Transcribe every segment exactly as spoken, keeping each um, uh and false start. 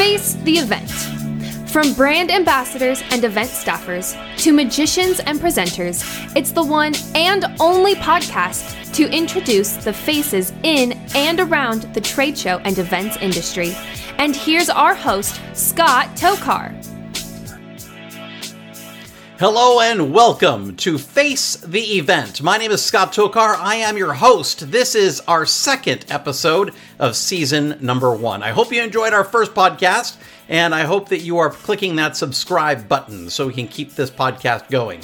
Face the event. From brand ambassadors and event staffers to magicians and presenters, it's the one and only podcast to introduce the faces in and around the trade show and events industry. And here's our host, Scott Tokar. Hello and welcome to Face the Event. My name is Scott Tokar. I am your host. This is our second episode of season number one. I hope you enjoyed our first podcast, and I hope that you are clicking that subscribe button so we can keep this podcast going.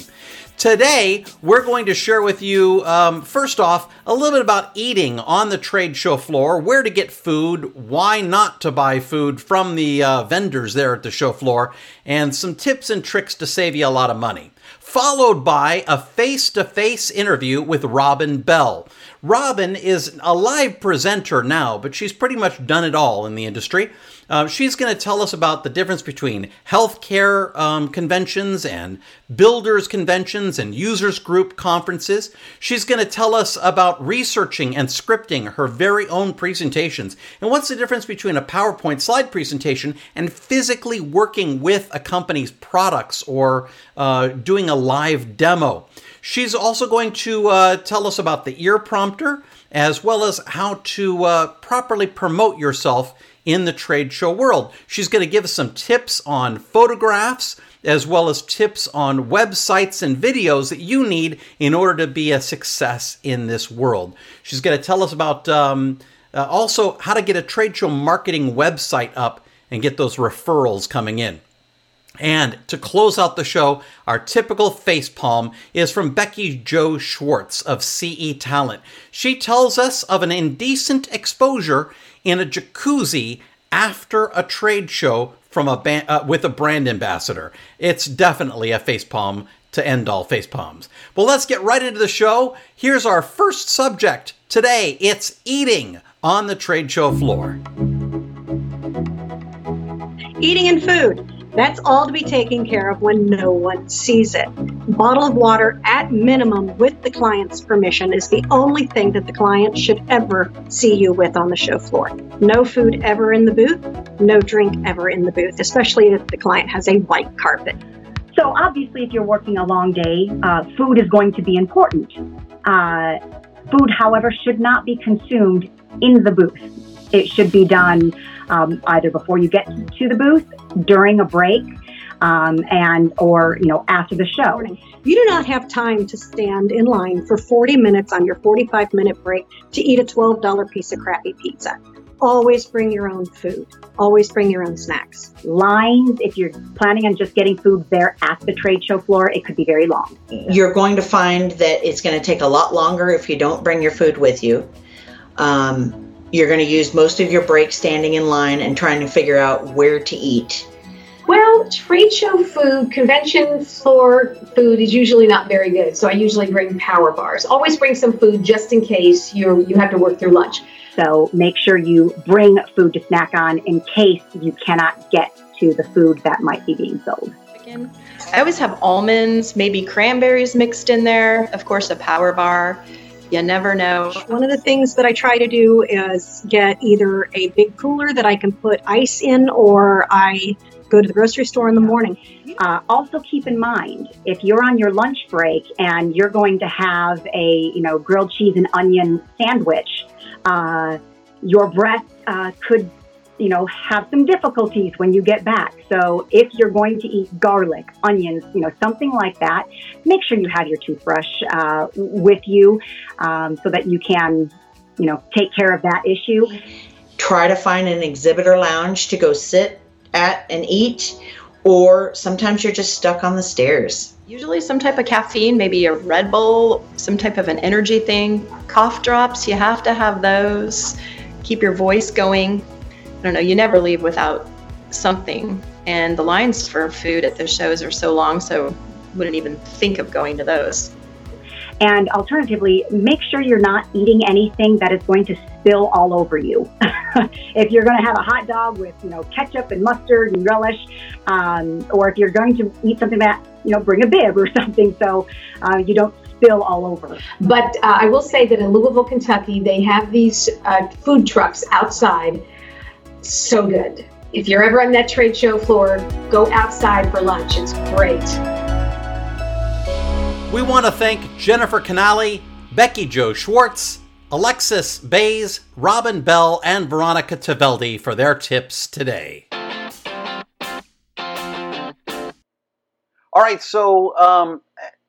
Today, we're going to share with you, um, first off, a little bit about eating on the trade show floor, where to get food, why not to buy food from the uh, vendors there at the show floor, and some tips and tricks to save you a lot of money. Followed by a face-to-face interview with Robin Bell. Robin is a live presenter now, but she's pretty much done it all in the industry. Uh, she's going to tell us about the difference between healthcare um, conventions and builders conventions and users group conferences. She's going to tell us about researching and scripting her very own presentations. And what's the difference between a PowerPoint slide presentation and physically working with a company's products or uh, doing a live demo? She's also going to uh, tell us about the ear prompter, as well as how to uh, properly promote yourself in the trade show world. She's going to give us some tips on photographs, as well as tips on websites and videos that you need in order to be a success in this world. She's going to tell us about um, uh, also how to get a trade show marketing website up and get those referrals coming in. And to close out the show, our typical facepalm is from Becky Jo Schwartz of C E Talent. She tells us of an indecent exposure in a jacuzzi after a trade show from a ban- uh, with a brand ambassador. It's definitely a facepalm to end all facepalms. Well, let's get right into the show. Here's our first subject today. It's eating on the trade show floor. Eating and food. That's all to be taken care of when no one sees it. Bottled water at minimum with the client's permission is the only thing that the client should ever see you with on the show floor. No food ever in the booth, no drink ever in the booth, especially if the client has a white carpet. So obviously if you're working a long day, uh, food is going to be important. Uh, food, however, should not be consumed in the booth. It should be done um, either before you get to the booth, during a break, um, and or you know after the show. You do not have time to stand in line for forty minutes on your forty-five minute break to eat a twelve dollar piece of crappy pizza. Always bring your own food. Always bring your own snacks. Lines, if you're planning on just getting food there at the trade show floor, it could be very long. You're going to find that it's going to take a lot longer if you don't bring your food with you. Um, You're going to use most of your break standing in line and trying to figure out where to eat. Well, trade show food, convention floor food is usually not very good, so I usually bring power bars. Always bring some food just in case you you have to work through lunch. So make sure you bring food to snack on in case you cannot get to the food that might be being sold. I always have almonds, maybe cranberries mixed in there, of course a power bar. You never know. One of the things that I try to do is get either a big cooler that I can put ice in, or I go to the grocery store in the morning. Uh, also keep in mind, if you're on your lunch break and you're going to have a, you know, grilled cheese and onion sandwich, uh, your breath uh, could, you know, have some difficulties when you get back. So if you're going to eat garlic, onions, you know, something like that, make sure you have your toothbrush uh, with you um, so that you can, you know, take care of that issue. Try to find an exhibitor lounge to go sit at and eat, or sometimes you're just stuck on the stairs. Usually some type of caffeine, maybe a Red Bull, some type of an energy thing. Cough drops, you have to have those. Keep your voice going. I don't know, you never leave without something. And the lines for food at those shows are so long, so wouldn't even think of going to those. And alternatively, make sure you're not eating anything that is going to spill all over you. If you're going to have a hot dog with, you know, ketchup and mustard and relish, um, or if you're going to eat something that, you know, bring a bib or something so uh, you don't spill all over. But uh, I will say that in Louisville, Kentucky, they have these uh, food trucks outside. So good. If you're ever on that trade show floor, go outside for lunch. It's great. We want to thank Jennifer Canali, Becky Jo Schwartz, Alexis Bays, Robin Bell, and Veronica Taveldi for their tips today. All right, so um,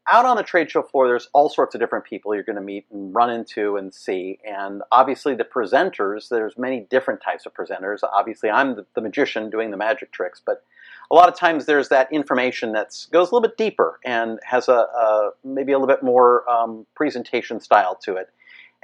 out on the trade show floor, there's all sorts of different people you're going to meet and run into and see. And obviously the presenters, there's many different types of presenters. Obviously, I'm the, the magician doing the magic tricks, but a lot of times there's that information that goes a little bit deeper and has a, a maybe a little bit more um, presentation style to it.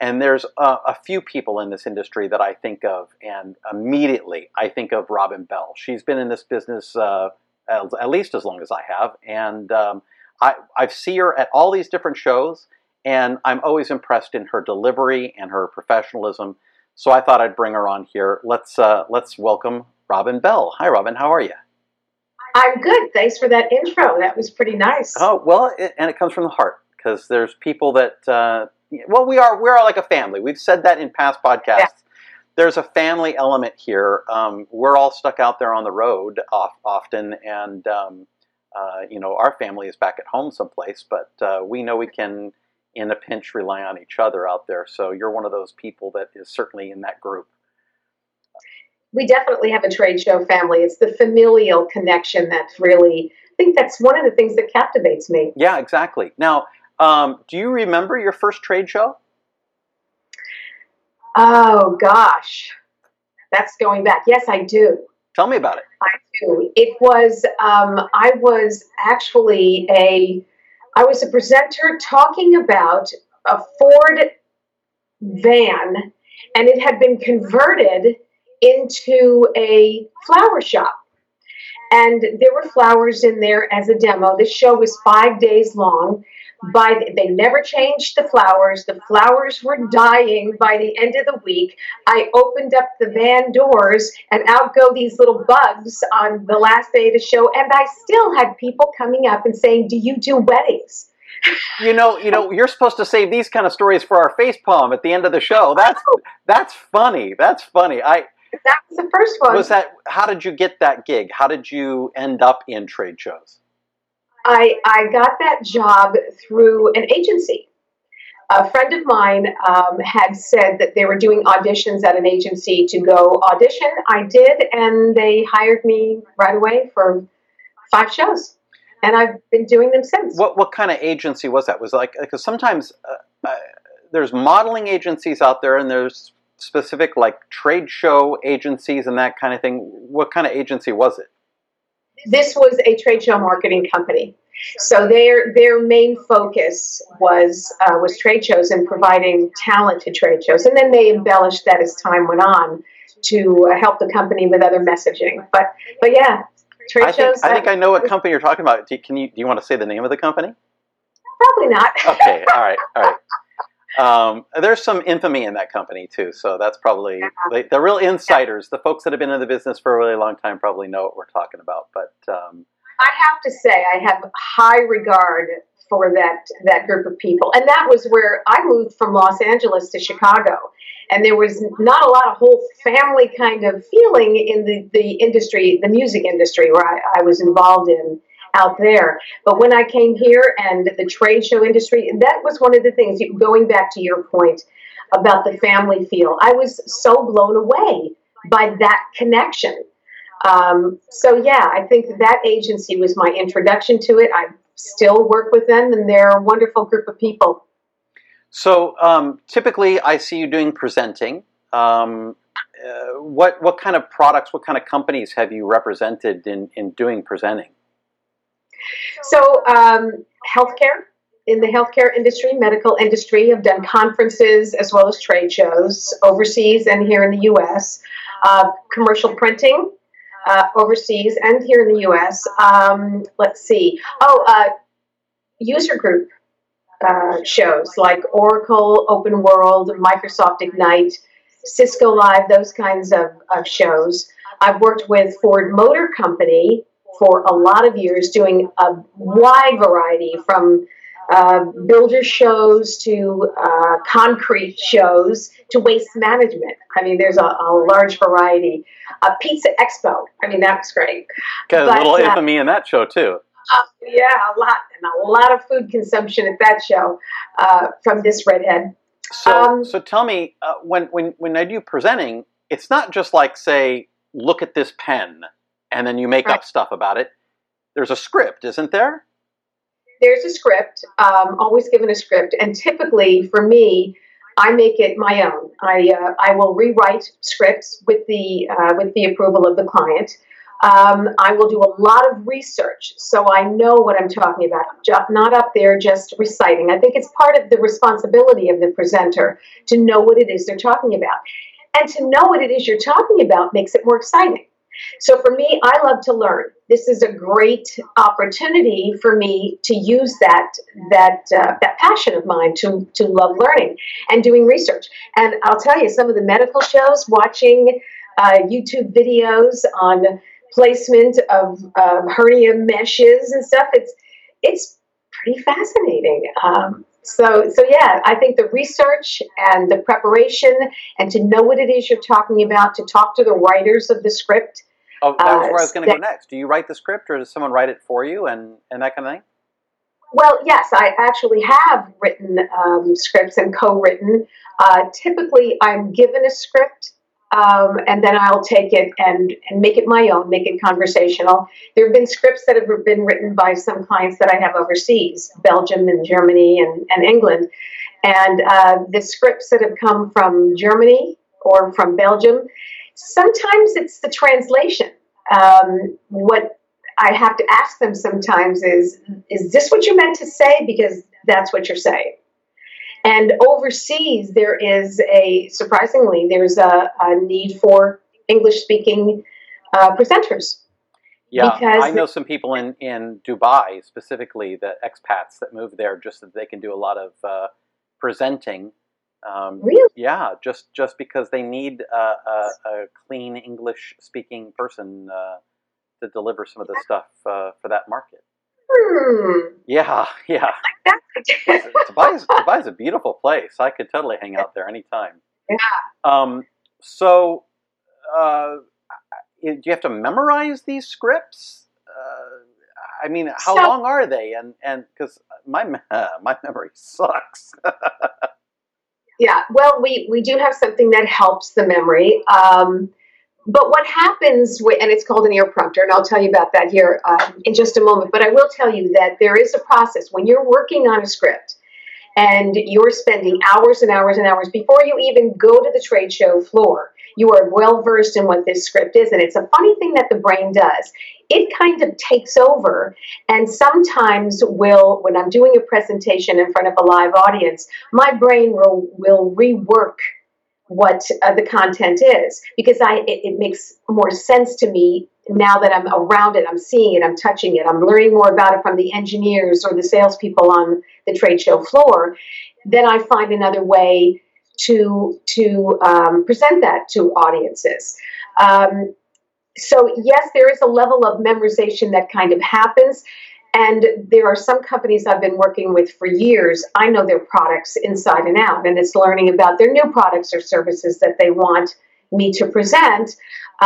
And there's a, a few people in this industry that I think of, and immediately I think of Robin Bell. She's been in this business uh, at, at least as long as I have, and um, I I've seen her at all these different shows, and I'm always impressed in her delivery and her professionalism. So I thought I'd bring her on here. Let's uh, let's welcome Robin Bell. Hi, Robin. How are you? I'm good. Thanks for that intro. That was pretty nice. Oh, well, it, and it comes from the heart, because there's people that, uh, well, we are, we're like a family. We've said that in past podcasts. Yeah. There's a family element here. Um, we're all stuck out there on the road off, often, and, um, uh, you know, our family is back at home someplace, but uh, we know we can, in a pinch, rely on each other out there. So you're one of those people that is certainly in that group. We definitely have a trade show family. It's the familial connection that's really, I think that's one of the things that captivates me. Yeah, exactly. Now, um, do you remember your first trade show? Oh, gosh. That's going back. Yes, I do. Tell me about it. I do. It was, um, I was actually a, I was a presenter talking about a Ford van, and it had been converted into a flower shop, and there were flowers in there as a demo. The show was five days long. By the, they never changed the flowers. The flowers were dying by the end of the week. I opened up the van doors, and out go these little bugs on the last day of the show. And I still had people coming up and saying, "Do you do weddings?" You know, you know, you're supposed to save these kind of stories for our facepalm at the end of the show. That's that's funny. That's funny. I. That was the first one. Was that? How did you get that gig? How did you end up in trade shows? I I got that job through an agency. A friend of mine um, had said that they were doing auditions at an agency to go audition. I did, and they hired me right away for five shows, and I've been doing them since. What what kind of agency was that? Was it like, because sometimes uh, uh, there's modeling agencies out there, and there's specific like trade show agencies and that kind of thing. What kind of agency was it? This was a trade show marketing company. So their their main focus was uh, was trade shows and providing talent to trade shows. And then they embellished that as time went on to uh, help the company with other messaging. But but yeah, trade I shows. Think, I think I know what company you're talking about. Do you, can you do you want to say the name of the company? Probably not. Okay. All right. All right. Um, there's some infamy in that company too, so that's probably yeah. the real insiders, yeah. The folks that have been in the business for a really long time probably know what we're talking about. But um, I have to say, I have high regard for that that group of people, and that was where I moved from Los Angeles to Chicago, and there was not a lot of whole family kind of feeling in the, the industry, the music industry, where I, I was involved in. Out there. But when I came here and the trade show industry, that was one of the things, going back to your point about the family feel, I was so blown away by that connection. Um, so yeah, I think that agency was my introduction to it. I still work with them, and they're a wonderful group of people. So um, typically I see you doing presenting. Um, uh, what, what kind of products, what kind of companies have you represented in, in doing presenting? So um, healthcare, in the healthcare industry, medical industry, I've done conferences as well as trade shows overseas and here in the U S, uh, commercial printing uh, overseas and here in the U S. Um, let's see. Oh, uh, user group uh, shows like Oracle Open World, Microsoft Ignite, Cisco Live, those kinds of, of shows. I've worked with Ford Motor Company for a lot of years, doing a wide variety from uh, builder shows to uh, concrete shows to waste management. I mean, there's a, a large variety. Uh, Pizza Expo. I mean, that was great. Got a little infamy uh, in that show, too. Uh, yeah, a lot. And a lot of food consumption at that show uh, from this redhead. So, um, so tell me, uh, when, when, when I do presenting, it's not just like, say, look at this pen, and then you make right. up stuff about it. There's a script, isn't there? There's a script, um, always given a script. And typically, for me, I make it my own. I uh, I will rewrite scripts with the uh, with the approval of the client. Um, I will do a lot of research, so I know what I'm talking about. I'm not up there just reciting. I think it's part of the responsibility of the presenter to know what it is they're talking about. And to know what it is you're talking about makes it more exciting. So for me, I love to learn. This is a great opportunity for me to use that that uh, that passion of mine to to love learning and doing research. And I'll tell you, some of the medical shows, watching uh, YouTube videos on placement of um, hernia meshes and stuff, it's it's pretty fascinating. Um, So, so yeah, I think the research and the preparation and to know what it is you're talking about, to talk to the writers of the script. Oh, that was where uh, I was going to go next. Do you write the script, or does someone write it for you and, and that kind of thing? Well, yes, I actually have written um, scripts and co-written. Uh, typically, I'm given a script, um, and then I'll take it and, and make it my own, make it conversational. There have been scripts that have been written by some clients that I have overseas, Belgium and Germany and, and England. And uh, the scripts that have come from Germany or from Belgium, sometimes it's the translation. Um, what I have to ask them sometimes is, is this what you meant to say? Because that's what you're saying. And overseas, there is a, surprisingly, there's a, a need for English-speaking uh, presenters. Yeah, I know some people in, in Dubai, specifically the expats that move there, just so that they can do a lot of uh, presenting. Um, really? Yeah, just, just because they need a, a, a clean English-speaking person uh, to deliver some of the stuff uh, for that market. Hmm. Yeah, yeah. Dubai's, Dubai's a beautiful place. I could totally hang out there anytime. Yeah. Um, so, uh, do you have to memorize these scripts? Uh, I mean, how so, long are they? And and because my uh, my memory sucks. Yeah. Well, we we do have something that helps the memory. Um, But what happens, with, and it's called an ear prompter, and I'll tell you about that here um, in just a moment, but I will tell you that there is a process. When you're working on a script and you're spending hours and hours and hours before you even go to the trade show floor, you are well-versed in what this script is, and it's a funny thing that the brain does. It kind of takes over, and sometimes will, when I'm doing a presentation in front of a live audience, my brain will, will rework what uh, the content is, because I it, it makes more sense to me now that I'm around it, I'm seeing it, I'm touching it, I'm learning more about it from the engineers or the salespeople on the trade show floor. Then I find another way to to um, present that to audiences. Um, so yes, there is a level of memorization that kind of happens. And there are some companies I've been working with for years. I know their products inside and out, and it's learning about their new products or services that they want me to present.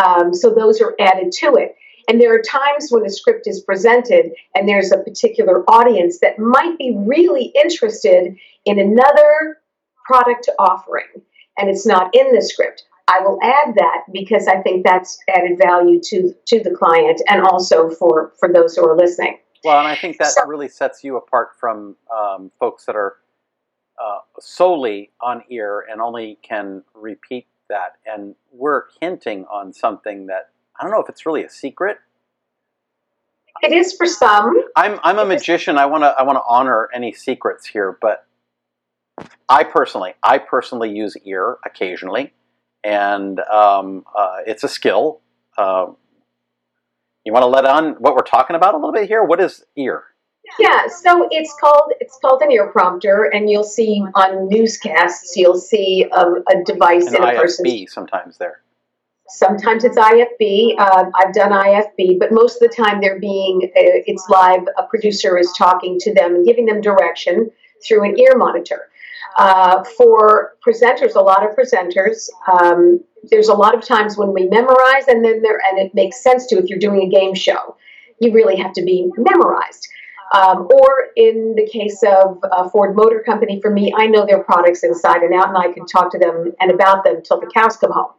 Um, so those are added to it. And there are times when a script is presented and there's a particular audience that might be really interested in another product offering, and it's not in the script. I will add that because I think that's added value to, to the client and also for, for those who are listening. Well, and I think that so, really sets you apart from um, folks that are uh, solely on ear and only can repeat that. And we're hinting on something that, I don't know if it's really a secret. It is for some. I'm I'm a magician. I want to I want to honor any secrets here, but I personally, I personally use ear occasionally, and um, uh, it's a skill. Uh, You want to let on what we're talking about a little bit here? What is ear? Yeah, so it's called it's called an ear prompter, and you'll see on newscasts, you'll see a, a device an in a I S B person's... sometimes there. Sometimes it's I F B. Uh, I've done I F B, but most of the time they're being, it's live. A producer is talking to them and giving them direction through an ear monitor. Uh, for presenters, a lot of presenters, um, there's a lot of times when we memorize, and then there, and it makes sense to, if you're doing a game show, you really have to be memorized. Um, or in the case of uh, Ford Motor Company, for me, I know their products inside and out, and I can talk to them and about them till the cows come home.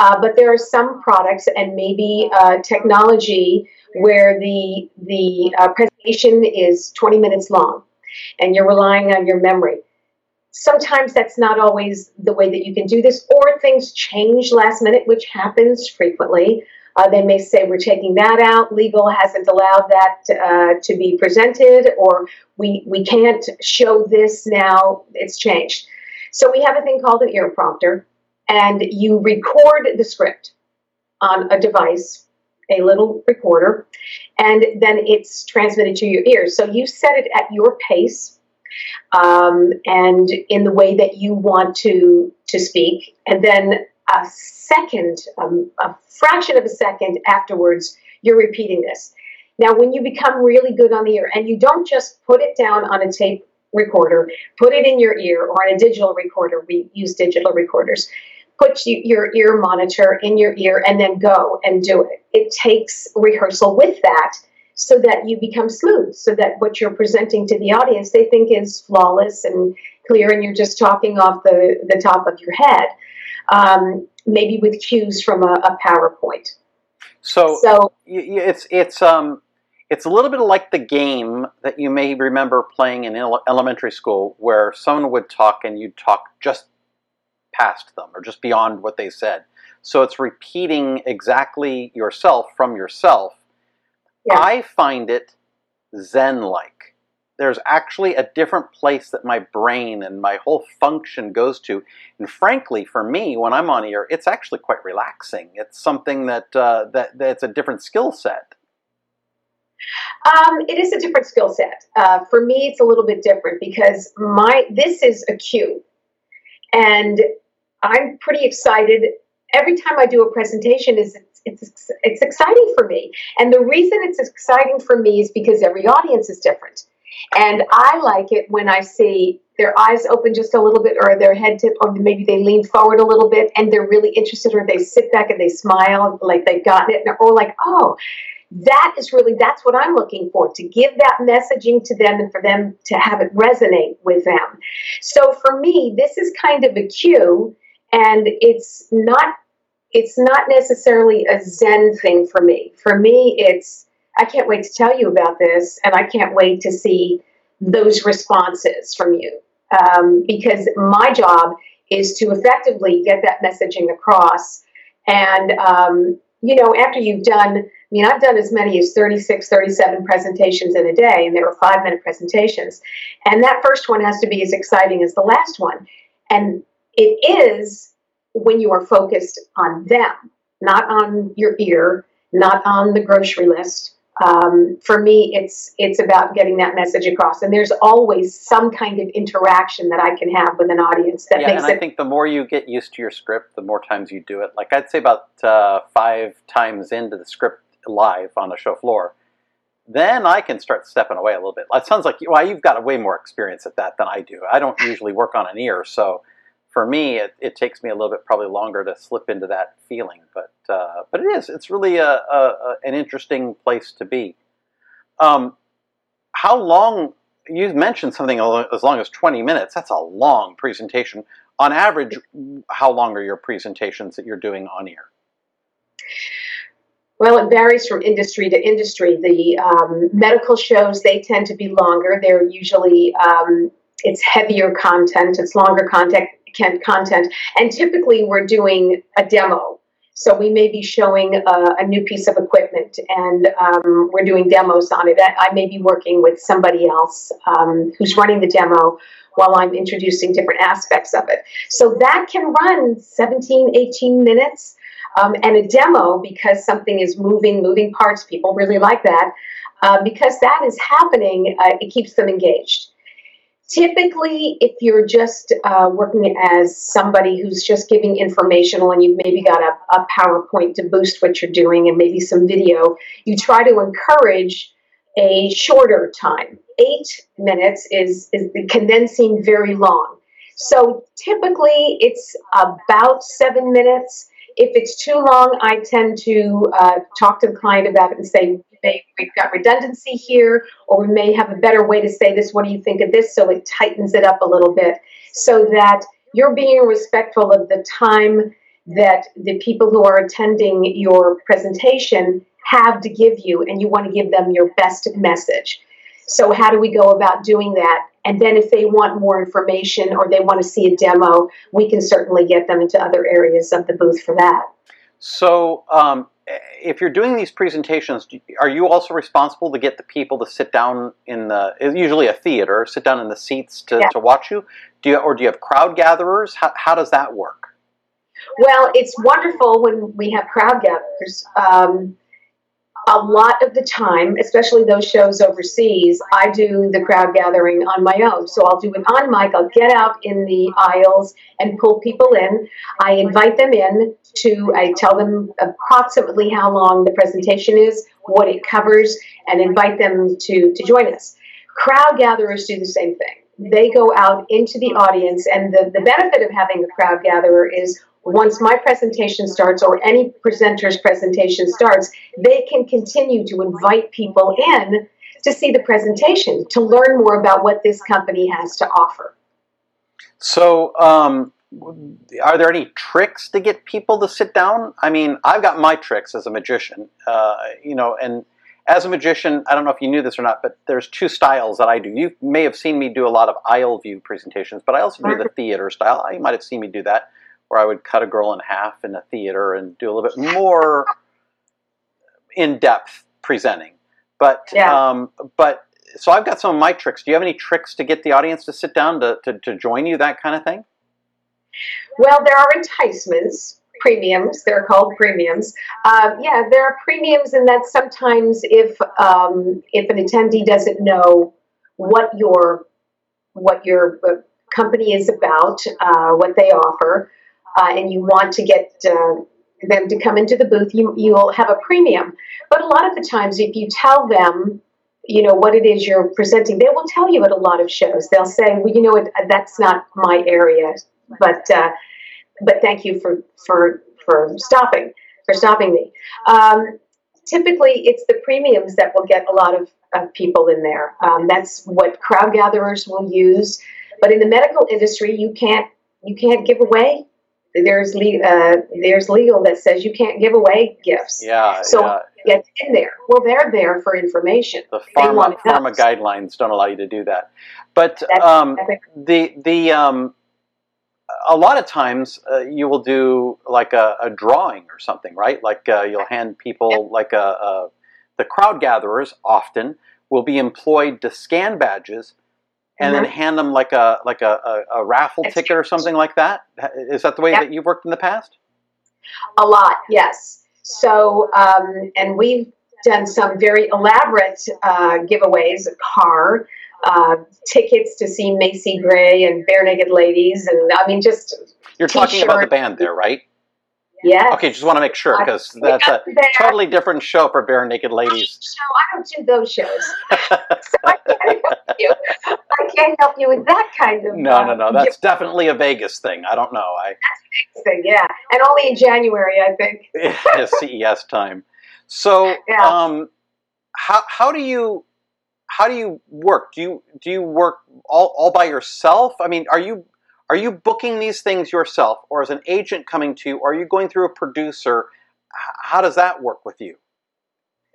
Uh, but there are some products and maybe uh, technology where the the uh, presentation is twenty minutes long, and you're relying on your memory. Sometimes that's not always the way that you can do this, or things change last minute, which happens frequently. Uh, they may say, we're taking that out, legal hasn't allowed that uh, to be presented, or we we can't show this now, it's changed. So we have a thing called an ear prompter, and you record the script on a device, a little recorder, and then it's transmitted to your ears. So you set it at your pace, um, and in the way that you want to, to speak, and then a second, um, a fraction of a second afterwards, you're repeating this. Now, when you become really good on the ear, and you don't just put it down on a tape recorder, put it in your ear, or on a digital recorder, we use digital recorders, put you, your ear monitor in your ear, and then go and do it. It takes rehearsal with that, so that you become smooth, so that what you're presenting to the audience, they think is flawless and clear, and you're just talking off the, the top of your head. Um, maybe with cues from a, a PowerPoint. So, so it's it's um it's a little bit like the game that you may remember playing in ele- elementary school, where someone would talk and you'd talk just past them or just beyond what they said. So it's repeating exactly yourself from yourself. Yeah. I find it zen-like. There's actually a different place that my brain and my whole function goes to. And frankly, for me, when I'm on ear, it's actually quite relaxing. It's something that uh, that that's a different skill set. Um, it is a different skill set. Uh, for me, it's a little bit different because my this is a cue. And I'm pretty excited. Every time I do a presentation, is it's, it's, it's exciting for me. And the reason it's exciting for me is because every audience is different. And I like it when I see their eyes open just a little bit, or their head tip, or maybe they lean forward a little bit and they're really interested, or they sit back and they smile like they've gotten it, or like, oh, that is really, that's what I'm looking for, to give that messaging to them and for them to have it resonate with them. So for me, this is kind of a cue, and it's not, it's not necessarily a Zen thing for me. For me, it's, I can't wait to tell you about this, and I can't wait to see those responses from you, um, because my job is to effectively get that messaging across. And, um, you know, after you've done, I mean, I've done as many as thirty-six, thirty-seven presentations in a day, and they were five-minute presentations. And that first one has to be as exciting as the last one. And it is when you are focused on them, not on your ear, not on the grocery list. Um, for me, it's it's about getting that message across, and there's always some kind of interaction that I can have with an audience that yeah, makes and it. I think the more you get used to your script, the more times you do it. Like I'd say about uh, five times into the script live on a show floor, then I can start stepping away a little bit. It sounds like well, you've got way more experience at that than I do. I don't usually work on an ear, so for me, it, it takes me a little bit probably longer to slip into that feeling, but. Uh, but it is. It's really a, a, a, an interesting place to be. Um, how long? You mentioned something as long as twenty minutes. That's a long presentation. On average, how long are your presentations that you're doing on air? Well, it varies from industry to industry. The um, medical shows, they tend to be longer. They're usually, um, it's heavier content. It's longer content, content. And typically, we're doing a demo. So we may be showing a, a new piece of equipment, and um, we're doing demos on it. I, I may be working with somebody else um, who's running the demo while I'm introducing different aspects of it. So that can run seventeen, eighteen minutes. Um, and a demo, because something is moving, moving parts, people really like that. Uh, because that is happening, uh, it keeps them engaged. Typically, if you're just uh, working as somebody who's just giving informational and you've maybe got a, a PowerPoint to boost what you're doing and maybe some video, you try to encourage a shorter time. Eight minutes is, is the condensing very long. So typically, it's about seven minutes. If it's too long, I tend to uh, talk to the client about it and say, hey, we've got redundancy here, or we may have a better way to say this. What do you think of this? So it tightens it up a little bit so that you're being respectful of the time that the people who are attending your presentation have to give you, and you want to give them your best message. So how do we go about doing that? And then if they want more information or they want to see a demo, we can certainly get them into other areas of the booth for that. So um, if you're doing these presentations, are you also responsible to get the people to sit down in the, usually a theater, sit down in the seats to, yeah. to watch you? Do you, or do you have crowd gatherers? How, how does that work? Well, it's wonderful when we have crowd gatherers. Um, A lot of the time, especially those shows overseas, I do the crowd gathering on my own. So I'll do an on mic. I'll get out in the aisles and pull people in. I invite them in to, I tell them approximately how long the presentation is, what it covers, and invite them to, to join us. Crowd gatherers do the same thing. They go out into the audience, and the, the benefit of having a crowd gatherer is once my presentation starts or any presenter's presentation starts, they can continue to invite people in to see the presentation, to learn more about what this company has to offer. So um, are there any tricks to get people to sit down? I mean, I've got my tricks as a magician, uh, you know, and as a magician, I don't know if you knew this or not, but there's two styles that I do. You may have seen me do a lot of aisle view presentations, but I also do the theater style. You might have seen me do that, where I would cut a girl in half in a theater and do a little bit more in-depth presenting. But yeah. um, but so I've got some of my tricks. Do you have any tricks to get the audience to sit down, to, to, to join you, that kind of thing? Well, there are enticements, premiums. They're called premiums. Um, yeah, there are premiums, and that sometimes if um, if an attendee doesn't know what your what your company is about, uh, what they offer, Uh, and you want to get uh, them to come into the booth, you, you'll have a premium. But a lot of the times, if you tell them, you know, what it is you're presenting, they will tell you at a lot of shows. They'll say, well, you know, it, that's not my area, but uh, but thank you for, for, for stopping, for stopping me. Um, typically, it's the premiums that will get a lot of, of people in there. Um, that's what crowd gatherers will use. But in the medical industry, you can't you can't give away. There's uh, there's legal that says you can't give away gifts. Yeah, so yeah. Get in there. Well, they're there for information. The pharma, pharma guidelines don't allow you to do that. But um, the the um, a lot of times uh, you will do like a, a drawing or something, right? Like uh, you'll hand people yeah. like a, a the crowd gatherers often will be employed to scan badges. And mm-hmm. then hand them like a like a, a, a raffle That's ticket true. Or something like that? Is that the way yep. that you've worked in the past? A lot, yes. So, um, and we've done some very elaborate uh, giveaways, a car, uh, tickets to see Macy Gray and Bare Naked Ladies, and I mean just You're t-shirt. Talking about the band there, right? Yeah. Okay, just want to make sure, because that's a totally different show for Bare Naked Ladies. No, I don't do those shows. So I can't help you. I can't help you with that kind of... No, no, no. That's yeah. definitely a Vegas thing. I don't know. I, that's a Vegas thing, yeah. And only in January, I think. Yeah, C E S time. So yeah. um, how how do you... How do you work? Do you do you work all, all by yourself? I mean, are you... Are you booking these things yourself, or is an agent coming to you, or are you going through a producer? How does that work with you?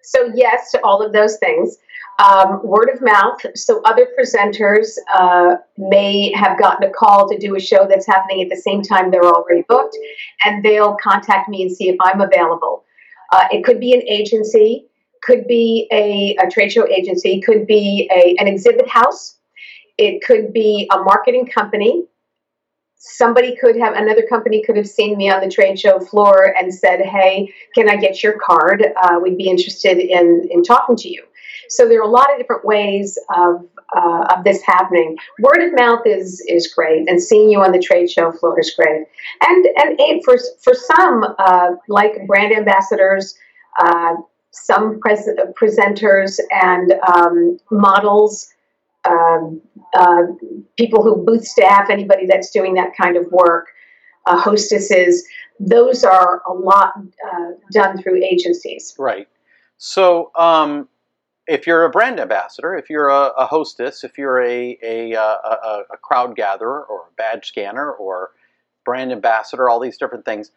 So yes to all of those things. Um, word of mouth. So other presenters uh, may have gotten a call to do a show that's happening at the same time they're already booked, and they'll contact me and see if I'm available. Uh, it could be an agency, could be a, a trade show agency, could be a, an exhibit house. It could be a marketing company. Somebody could have, another company could have seen me on the trade show floor and said, hey, can I get your card? Uh, we'd be interested in, in talking to you. So there are a lot of different ways of uh, of this happening. Word of mouth is is great, and seeing you on the trade show floor is great. And and it, for for some uh, like brand ambassadors, uh, some pres- presenters and um, models, um, uh, people who booth staff, anybody that's doing that kind of work, uh, hostesses. Those are a lot uh, done through agencies. Right. So um, if you're a brand ambassador, if you're a, a hostess, if you're a a, a a crowd gatherer or a badge scanner or brand ambassador, all these different things,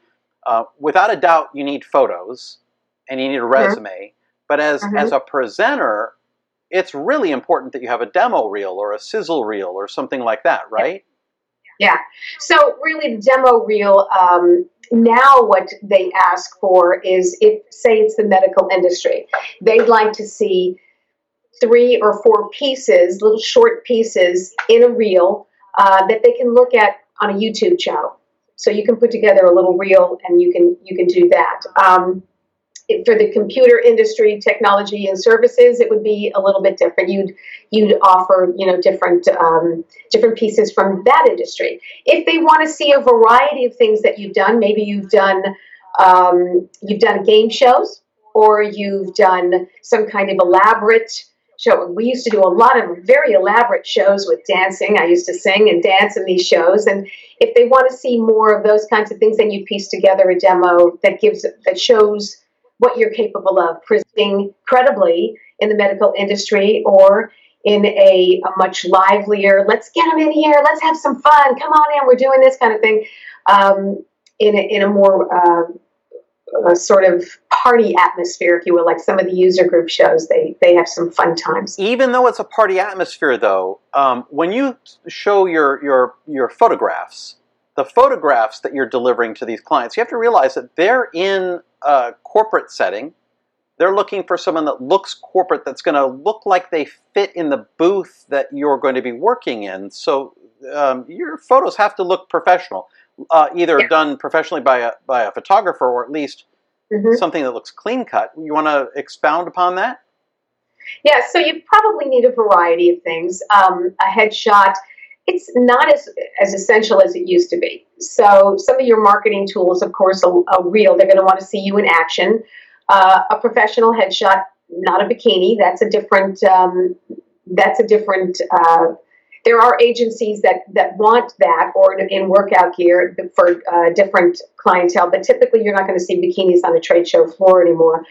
uh, without a doubt you need photos and you need a resume. Mm-hmm. But as, mm-hmm. as a presenter, it's really important that you have a demo reel or a sizzle reel or something like that, right? Yeah. So really the demo reel... Um, Now what they ask for is, if, say it's the medical industry, they'd like to see three or four pieces, little short pieces in a reel uh, that they can look at on a YouTube channel. So you can put together a little reel and you can you can do that. Um, it, for the computer industry, technology and services, it would be a little bit different. You'd you'd offer you know different um, different pieces from that industry. If they want to see a variety of things that you've done, maybe you've done um, you've done game shows, or you've done some kind of elaborate show. We used to do a lot of very elaborate shows with dancing. I used to sing and dance in these shows. And if they want to see more of those kinds of things, then you piece together a demo that gives that shows what you're capable of presenting credibly in the medical industry or in a, a much livelier, let's get them in here, let's have some fun, come on in, we're doing this kind of thing, um, in, a, in a more uh, a sort of party atmosphere, if you will, like some of the user group shows, they, they have some fun times. Even though it's a party atmosphere, though, um, when you show your, your, your photographs, the photographs that you're delivering to these clients, you have to realize that they're in a corporate setting. They're looking for someone that looks corporate, that's going to look like they fit in the booth that you're going to be working in. So um, your photos have to look professional, uh, either yeah. done professionally by a by a photographer or at least mm-hmm. something that looks clean cut. You want to expound upon that? Yeah, so you probably need a variety of things. Um, a headshot, it's not as as essential as it used to be. So some of your marketing tools, of course, a, a reel, they're going to want to see you in action. Uh, a professional headshot, not a bikini. That's a different, um, that's a different, uh, there are agencies that, that want that, or in, in workout gear for uh, different clientele, but typically you're not going to see bikinis on the trade show floor anymore.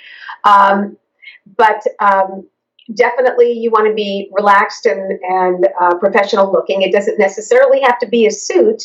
Um, but um, definitely you want to be relaxed and, and uh, professional looking. It doesn't necessarily have to be a suit,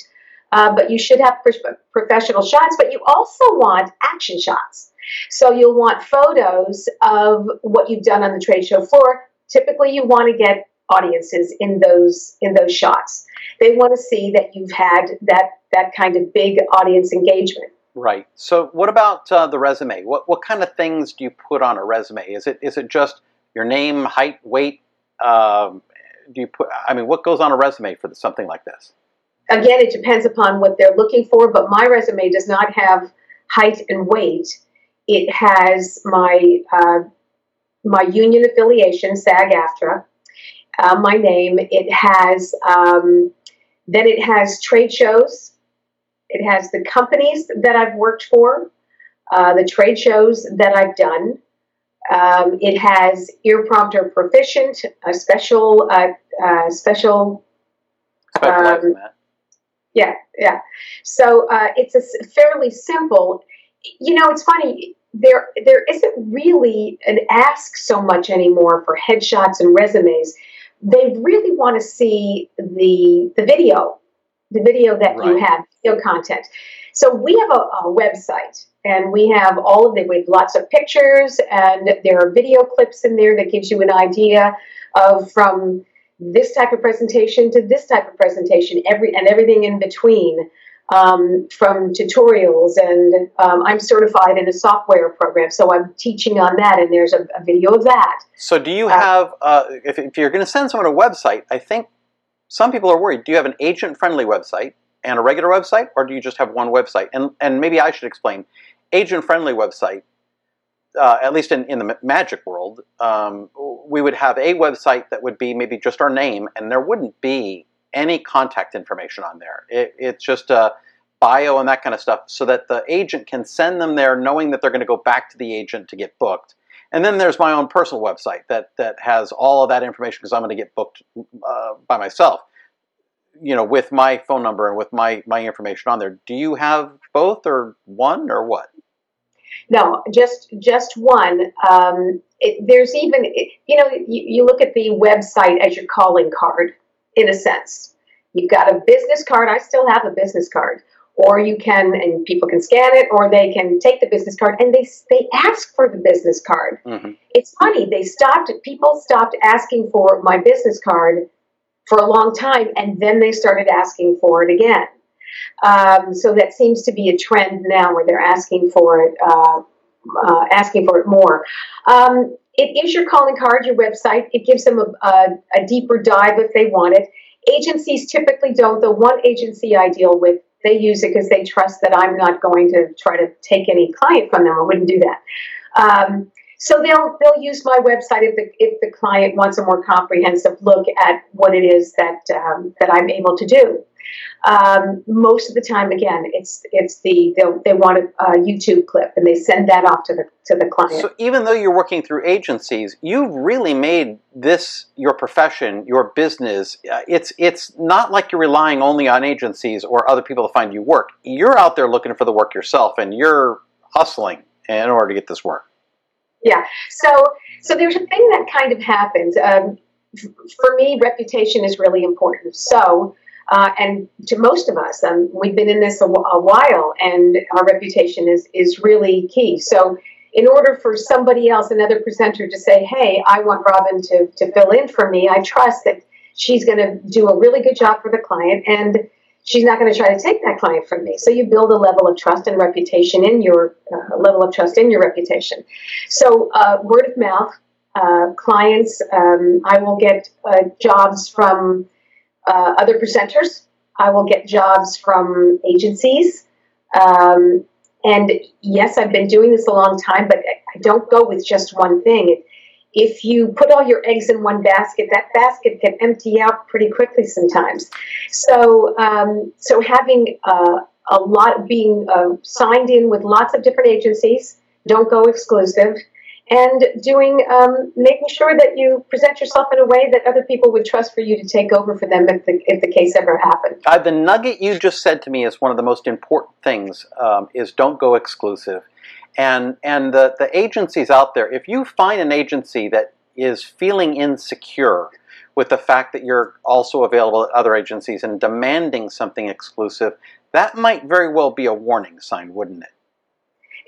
uh, but you should have pro- professional shots, but you also want action shots. So you'll want photos of what you've done on the trade show floor. Typically, you want to get audiences in those in those shots. They want to see that you've had that that kind of big audience engagement. Right. So what about uh, the resume? What what kind of things do you put on a resume? Is it is it just your name, height, weight? Um, do you put? I mean, what goes on a resume for something like this? Again, it depends upon what they're looking for. But my resume does not have height and weight. It has my uh, my union affiliation, SAG-AFTRA, uh, my name. It has um, then it has trade shows. It has the companies that I've worked for, uh, the trade shows that I've done. Um, it has ear prompter proficient, a special uh, uh, special. Um, yeah, yeah. So uh, it's a fairly simple. You know, it's funny, there there isn't really an ask so much anymore for headshots and resumes. They really want to see the the video, the video that right. you have, video content. So we have a, a website, and we have all of the, we have lots of pictures, and there are video clips in there that gives you an idea of from this type of presentation to this type of presentation, every and everything in between. Um, from tutorials, and um, I'm certified in a software program, so I'm teaching on that, and there's a, a video of that. So do you uh, have, uh, if, if you're going to send someone a website, I think some people are worried, do you have an agent-friendly website and a regular website, or do you just have one website? And and maybe I should explain, agent-friendly website, uh, at least in, in the magic world, um, we would have a website that would be maybe just our name, and there wouldn't be any contact information on there. It, it's just a bio and that kind of stuff, so that the agent can send them there knowing that they're going to go back to the agent to get booked. And then there's my own personal website that that has all of that information, because I'm going to get booked uh, by myself, you know, with my phone number and with my, my information on there. Do you have both, or one, or what? No, just just one. Um, it, there's even, it, you know, you, you look at the website as your calling card, in a sense. You've got a business card. I still have a business card. Or you can, and people can scan it, or they can take the business card, and they they ask for the business card. Mm-hmm. It's funny, they stopped, people stopped asking for my business card for a long time, and then they started asking for it again. Um, so that seems to be a trend now, where they're asking for it, uh, uh, asking for it more. Um, it is your calling card, your website. It gives them a, a, a deeper dive if they want it. Agencies typically don't. The one agency I deal with, they use it because they trust that I'm not going to try to take any client from them. I wouldn't do that. Um, so they'll they'll use my website if the if the client wants a more comprehensive look at what it is that um, that I'm able to do. Um, most of the time, again, it's it's the they want a, a YouTube clip, and they send that off to the to the client. So even though you're working through agencies, you've really made this your profession, your business. Uh, it's it's not like you're relying only on agencies or other people to find you work. You're out there looking for the work yourself, and you're hustling in order to get this work. Yeah. So so there's a thing that kind of happens. Um, f- for me, reputation is really important. So. Uh, and to most of us, um, we've been in this a, w- a while, and our reputation is, is really key. So in order for somebody else, another presenter, to say, hey, I want Robin to, to fill in for me, I trust that she's going to do a really good job for the client, and she's not going to try to take that client from me. So you build a level of trust and reputation in your uh, level of trust in your reputation. So uh, word of mouth, uh, clients, um, I will get uh, jobs from Uh, other presenters. I will get jobs from agencies. Um, and yes, I've been doing this a long time, but I don't go with just one thing. If you put all your eggs in one basket, that basket can empty out pretty quickly sometimes. So, um, so having uh, a lot, being uh, signed in with lots of different agencies, don't go exclusive. And doing, um, making sure that you present yourself in a way that other people would trust for you to take over for them if the, if the case ever happened. Uh, the nugget you just said to me is one of the most important things, um, is don't go exclusive. And and the, the agencies out there, if you find an agency that is feeling insecure with the fact that you're also available at other agencies and demanding something exclusive, that might very well be a warning sign, wouldn't it?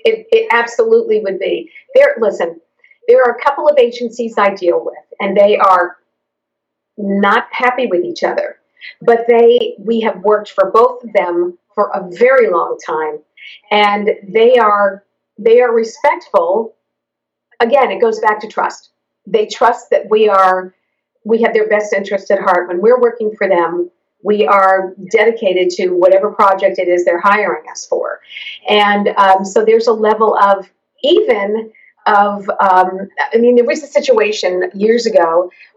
It, it absolutely would be. There, listen, there are a couple of agencies I deal with, and they are not happy with each other. But they, we have worked for both of them for a very long time, and they are they are respectful. Again, it goes back to trust. They trust that we are we have their best interest at heart when we're working for them. We are dedicated to whatever project it is they're hiring us for. And um, so there's a level of even of, um, I mean, there was a situation years ago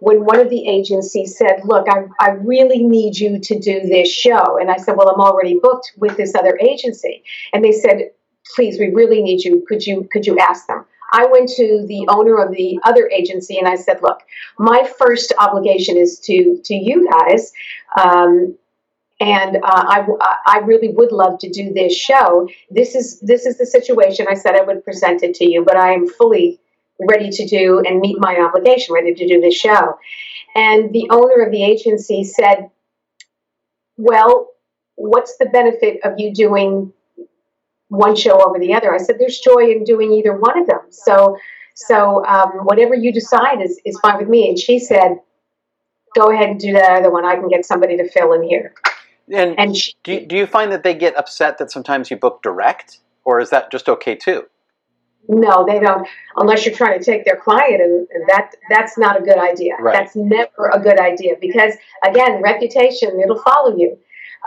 when one of the agencies said, look, I, I really need you to do this show. And I said, well, I'm already booked with this other agency. And they said, please, we really need you. Could you, could you ask them? I went to the owner of the other agency and I said, look, my first obligation is to, to you guys. Um, and uh, I, I really would love to do this show. This is, this is the situation. I said I would present it to you, but I am fully ready to do and meet my obligation, ready to do this show. And the owner of the agency said, well, what's the benefit of you doing one show over the other? I said, there's joy in doing either one of them. So, so um, whatever you decide is, is fine with me. And she said, go ahead and do that other one. I can get somebody to fill in here. And, and she, do, you, do you find that they get upset that sometimes you book direct, or is that just okay too? No, they don't, unless you're trying to take their client, and, and that that's not a good idea. Right. That's never a good idea, because again, reputation, it'll follow you.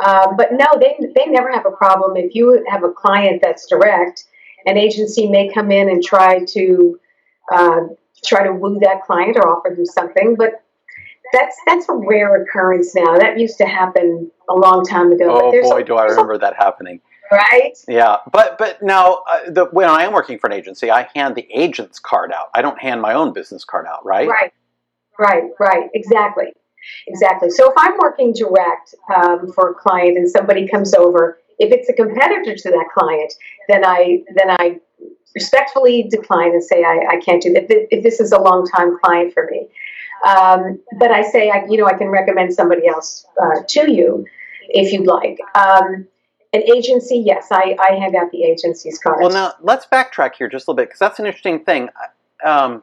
Um, but no, they they never have a problem if you have a client that's direct an agency may come in and try to uh, try to woo that client or offer them something, but that's that's a rare occurrence now. That used to happen a long time ago. Oh but boy, a, do I remember a, that happening. Right? Yeah, but but now uh, the, when I am working for an agency, I hand the agent's card out. I don't hand my own business card out, right? Right, right, right, exactly. Exactly. So if I'm working direct um, for a client and somebody comes over, if it's a competitor to that client, then I then I respectfully decline and say I, I can't do that. If this is a long time client for me, um, but I say I, you know I can recommend somebody else uh, to you if you'd like. Um, an agency, yes, I, I hand out the agency's cards. Well, now let's backtrack here just a little bit because that's an interesting thing. Um,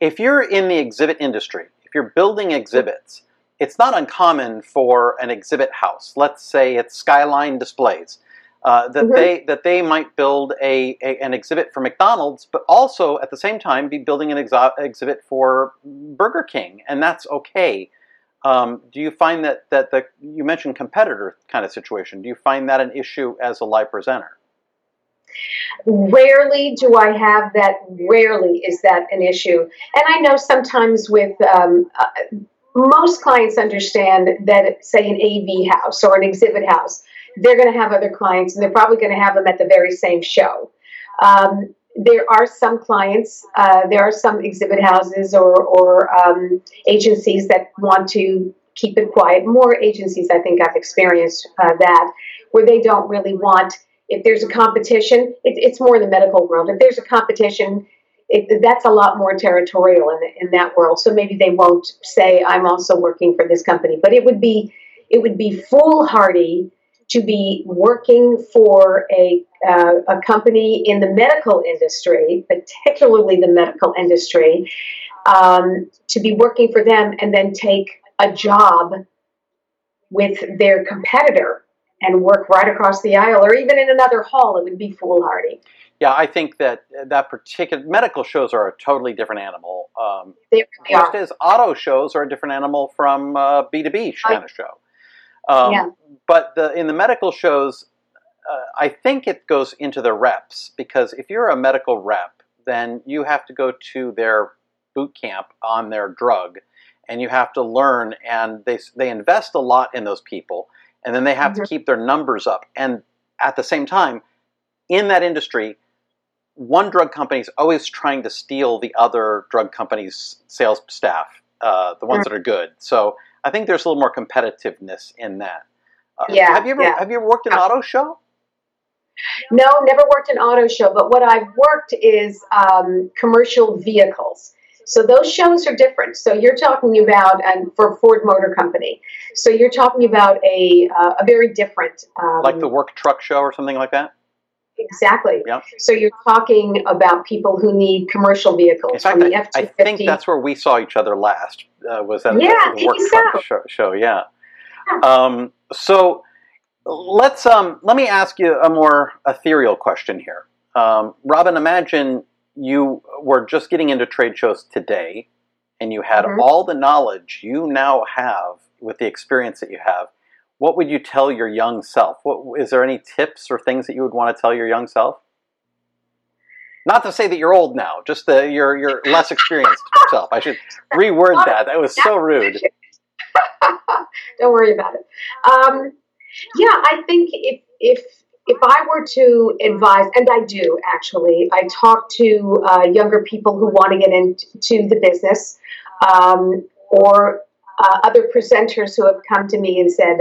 if you're in the exhibit industry. If you're building exhibits, it's not uncommon for an exhibit house, let's say it's Skyline Displays, uh, that mm-hmm. they that they might build a, a an exhibit for McDonald's, but also at the same time be building an exo- exhibit for Burger King, and that's okay. Um, do you find that that the you mentioned competitor kind of situation? Do you find that an issue as a live presenter? Rarely do I have that. Rarely is that an issue. And I know sometimes with um, uh, most clients understand that, say, an A V house or an exhibit house, they're going to have other clients and they're probably going to have them at the very same show. Um, there are some clients, uh, there are some exhibit houses or, or um, agencies that want to keep it quiet. More agencies, I think I've experienced uh, that, where they don't really want. If there's a competition, it, it's more in the medical world. If there's a competition, it, that's a lot more territorial in, in that world. So maybe they won't say, I'm also working for this company. But it would be it would be foolhardy to be working for a, uh, a company in the medical industry, particularly the medical industry, um, to be working for them and then take a job with their competitor and work right across the aisle, or even in another hall. It would be foolhardy. Yeah, I think that that particular medical shows are a totally different animal. Um, they really are. Just as auto shows are a different animal from uh, B two B kind of show. Um, yeah. But the, in the medical shows, uh, I think it goes into the reps, because if you're a medical rep, then you have to go to their boot camp on their drug, and you have to learn, and they they invest a lot in those people. And then they have mm-hmm. to keep their numbers up. And at the same time, in that industry, one drug company is always trying to steal the other drug company's sales staff, uh, the ones mm-hmm. that are good. So I think there's a little more competitiveness in that. Uh, yeah. Have you ever yeah. have you ever worked in an auto show? No, never worked in auto show. But what I've worked is um, commercial vehicles. So those shows are different. So you're talking about, and for Ford Motor Company, so you're talking about a uh, a very different... Um, like the work truck show or something like that? Exactly. Yep. So you're talking about people who need commercial vehicles. In fact, from the I, F two fifty. I think that's where we saw each other last, uh, was that yeah, the work truck show, show, yeah. yeah. Um, so let's um, let me ask you a more ethereal question here. Um, Robin, imagine... you were just getting into trade shows today, and you had mm-hmm. all the knowledge you now have with the experience that you have. What would you tell your young self? What, is there any tips or things that you would want to tell your young self? Not to say that you're old now, just the, your your less experienced self. I should reword that. That was so rude. Don't worry about it. Um, yeah, I think if if... If I were to advise, and I do actually, I talk to uh, younger people who want to get into the business um, or uh, other presenters who have come to me and said,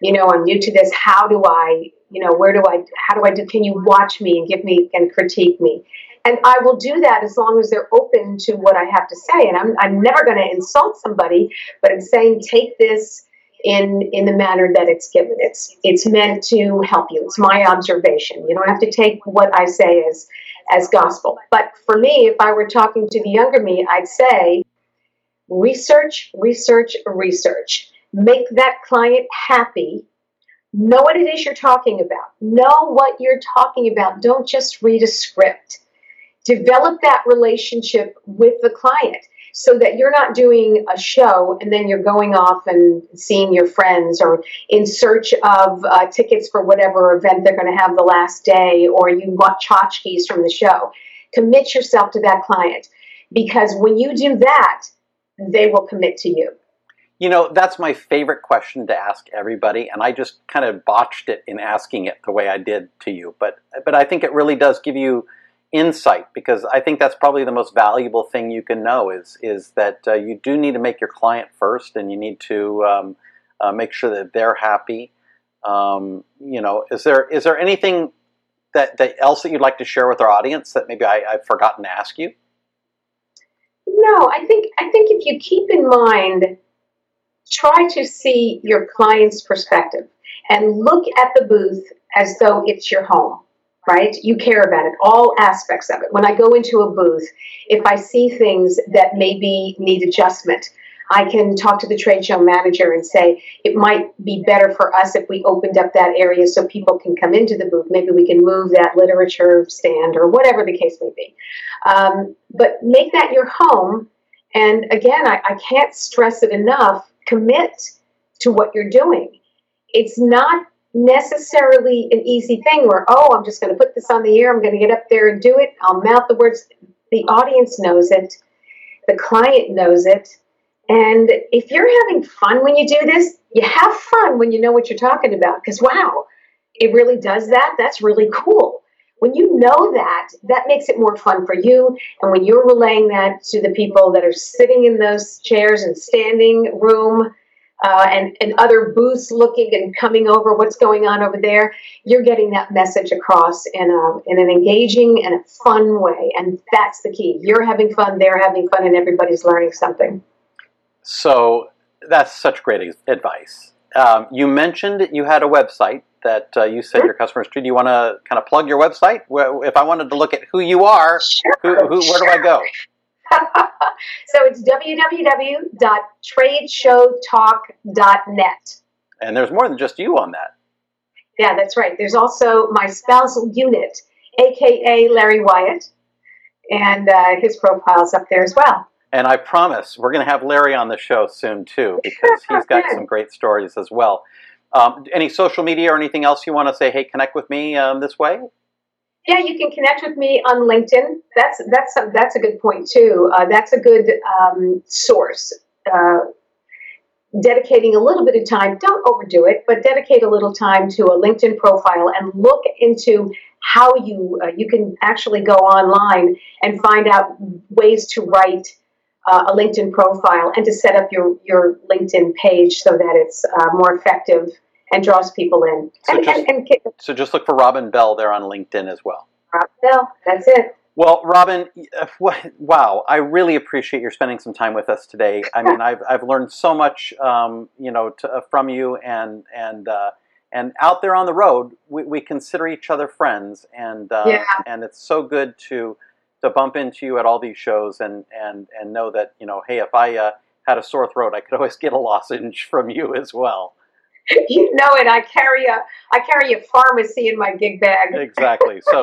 you know, I'm new to this. How do I, you know, where do I, how do I do, can you watch me and give me and critique me? And I will do that as long as they're open to what I have to say. And I'm, I'm never going to insult somebody, but I'm saying take this in in the manner that it's given. It's it's meant to help you. It's my observation. You don't have to take what I say as as gospel. But for me, if I were talking to the younger me, I'd say research, research, research. Make that client happy. Know what it is you're talking about. Know what you're talking about. Don't just read a script. Develop that relationship with the client. so that you're not doing a show and then you're going off and seeing your friends or in search of uh, tickets for whatever event they're going to have the last day, or you want tchotchkes from the show. Commit yourself to that client, because when you do that, they will commit to you. You know, that's my favorite question to ask everybody, and I just kind of botched it in asking it the way I did to you. But but I think it really does give you insight, because I think that's probably the most valuable thing you can know is is that uh, you do need to make your client first, and you need to um, uh, make sure that they're happy. Um, you know, is there is there anything that, that else that you'd like to share with our audience that maybe I, I've forgotten to ask you? No, I think I think if you keep in mind, try to see your client's perspective and look at the booth as though it's your home, right? You care about it, all aspects of it. When I go into a booth, if I see things that maybe need adjustment, I can talk to the trade show manager and say, it might be better for us if we opened up that area so people can come into the booth. Maybe we can move that literature stand or whatever the case may be. Um, but make that your home. And again, I, I can't stress it enough. Commit to what you're doing. It's not necessarily an easy thing where, oh, I'm just going to put this on the air. I'm going to get up there and do it. I'll mouth the words. The audience knows it. The client knows it. And if you're having fun when you do this, you have fun when you know what you're talking about. Because, wow, it really does that. That's really cool. When you know that, that makes it more fun for you. And when you're relaying that to the people that are sitting in those chairs and standing room uh, and, and other booths looking and coming over what's going on over there, you're getting that message across in a, in an engaging and a fun way. And that's the key. You're having fun, they're having fun, and everybody's learning something. So that's such great advice. Um, you mentioned you had a website that uh, you said your customers to. Do you want to kind of plug your website? If I wanted to look at who you are, sure, who, who, where sure. do I go? So it's w w w dot trade show talk dot net. And there's more than just you on that. Yeah, that's right. There's also my spousal unit, a k a. Larry Wyatt, and uh, his profile's up there as well. And I promise we're going to have Larry on the show soon, too, because he's got some great stories as well. Um, any social media or anything else you want to say, hey, connect with me um, this way? Yeah, you can connect with me on LinkedIn. That's that's a, that's a good point, too. Uh, that's a good um, source. Uh, dedicating a little bit of time, don't overdo it, but dedicate a little time to a LinkedIn profile and look into how you, uh, you can actually go online and find out ways to write Uh, a LinkedIn profile and to set up your, your LinkedIn page so that it's uh, more effective and draws people in. So, and, just, and, and can, so just look for Robin Bell there on LinkedIn as well. Robin Bell, that's it. Well, Robin, wow, I really appreciate your spending some time with us today. I mean, I've I've learned so much, um, you know, to, uh, from you, and and uh, and out there on the road, we, we consider each other friends, and uh, yeah. and it's so good to. to bump into you at all these shows and, and, and know that, you know, hey, if I uh, had a sore throat, I could always get a lozenge from you as well. You know it. I carry a I carry a pharmacy in my gig bag. Exactly. So,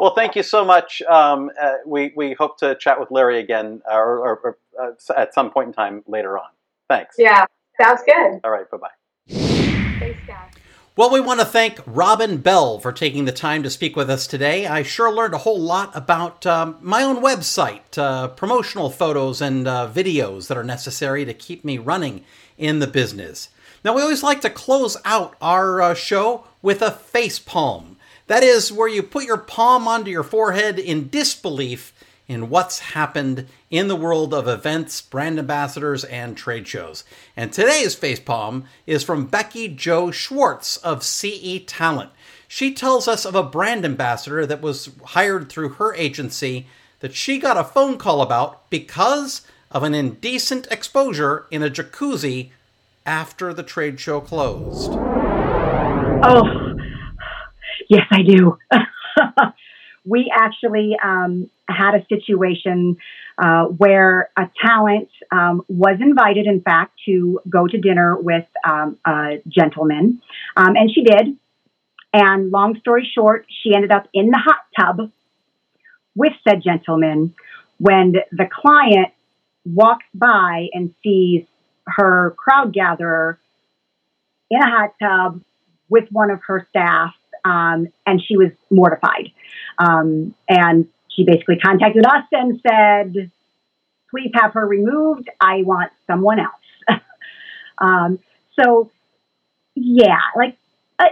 well, thank you so much. Um, uh, we, we hope to chat with Larry again uh, or, or uh, at some point in time later on. Thanks. Yeah, sounds good. All right. Bye-bye. Thanks, Scott. Well, we want to thank Robin Bell for taking the time to speak with us today. I sure learned a whole lot about um, my own website, uh, promotional photos and uh, videos that are necessary to keep me running in the business. Now, we always like to close out our uh, show with a face palm. That is where you put your palm onto your forehead in disbelief in what's happened in the world of events, brand ambassadors, and trade shows. And today's facepalm is from Becky Jo Schwartz of C E Talent. She tells us of a brand ambassador that was hired through her agency that she got a phone call about because of an indecent exposure in a jacuzzi after the trade show closed. Oh, yes, I do. We actually um, had a situation uh, where a talent um, was invited, in fact, to go to dinner with um, a gentleman. Um, and she did. And long story short, she ended up in the hot tub with said gentleman when the client walks by and sees her crowd gatherer in a hot tub with one of her staff, um, and she was mortified. Um, and she basically contacted us and said, please have her removed. I want someone else. um, so, yeah, like, I,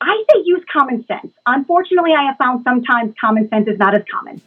I say use common sense. Unfortunately, I have found sometimes common sense is not as common.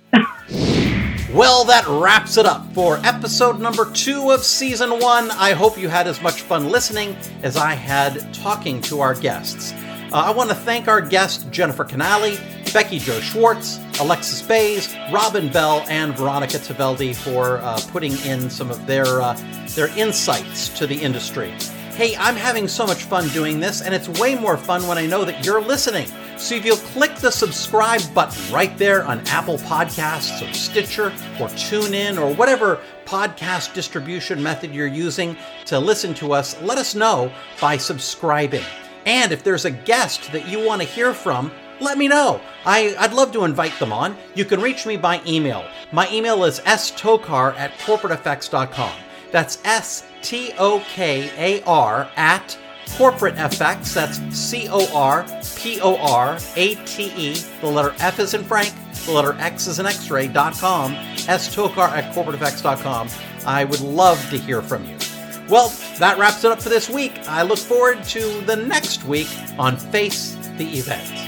Well, that wraps it up for episode number two of season one. I hope you had as much fun listening as I had talking to our guests. Uh, I want to thank our guests, Jennifer Canali, Becky Jo Schwartz, Alexis Bays, Robin Bell, and Veronica Taveldi for uh, putting in some of their uh, their insights to the industry. Hey, I'm having so much fun doing this, and it's way more fun when I know that you're listening. So if you'll click the subscribe button right there on Apple Podcasts or Stitcher or TuneIn or whatever podcast distribution method you're using to listen to us, let us know by subscribing. And if there's a guest that you want to hear from, let me know. I, I'd love to invite them on. You can reach me by email. My email is s tokar at corporate f x dot com. That's S T O K A R at CorporateFX. That's C O R P O R A T E. The letter F is in Frank. The letter X is in X-ray dot com. S Tokar at corporate f x dot com. I would love to hear from you. Well, that wraps it up for this week. I look forward to the next week on Face the Event.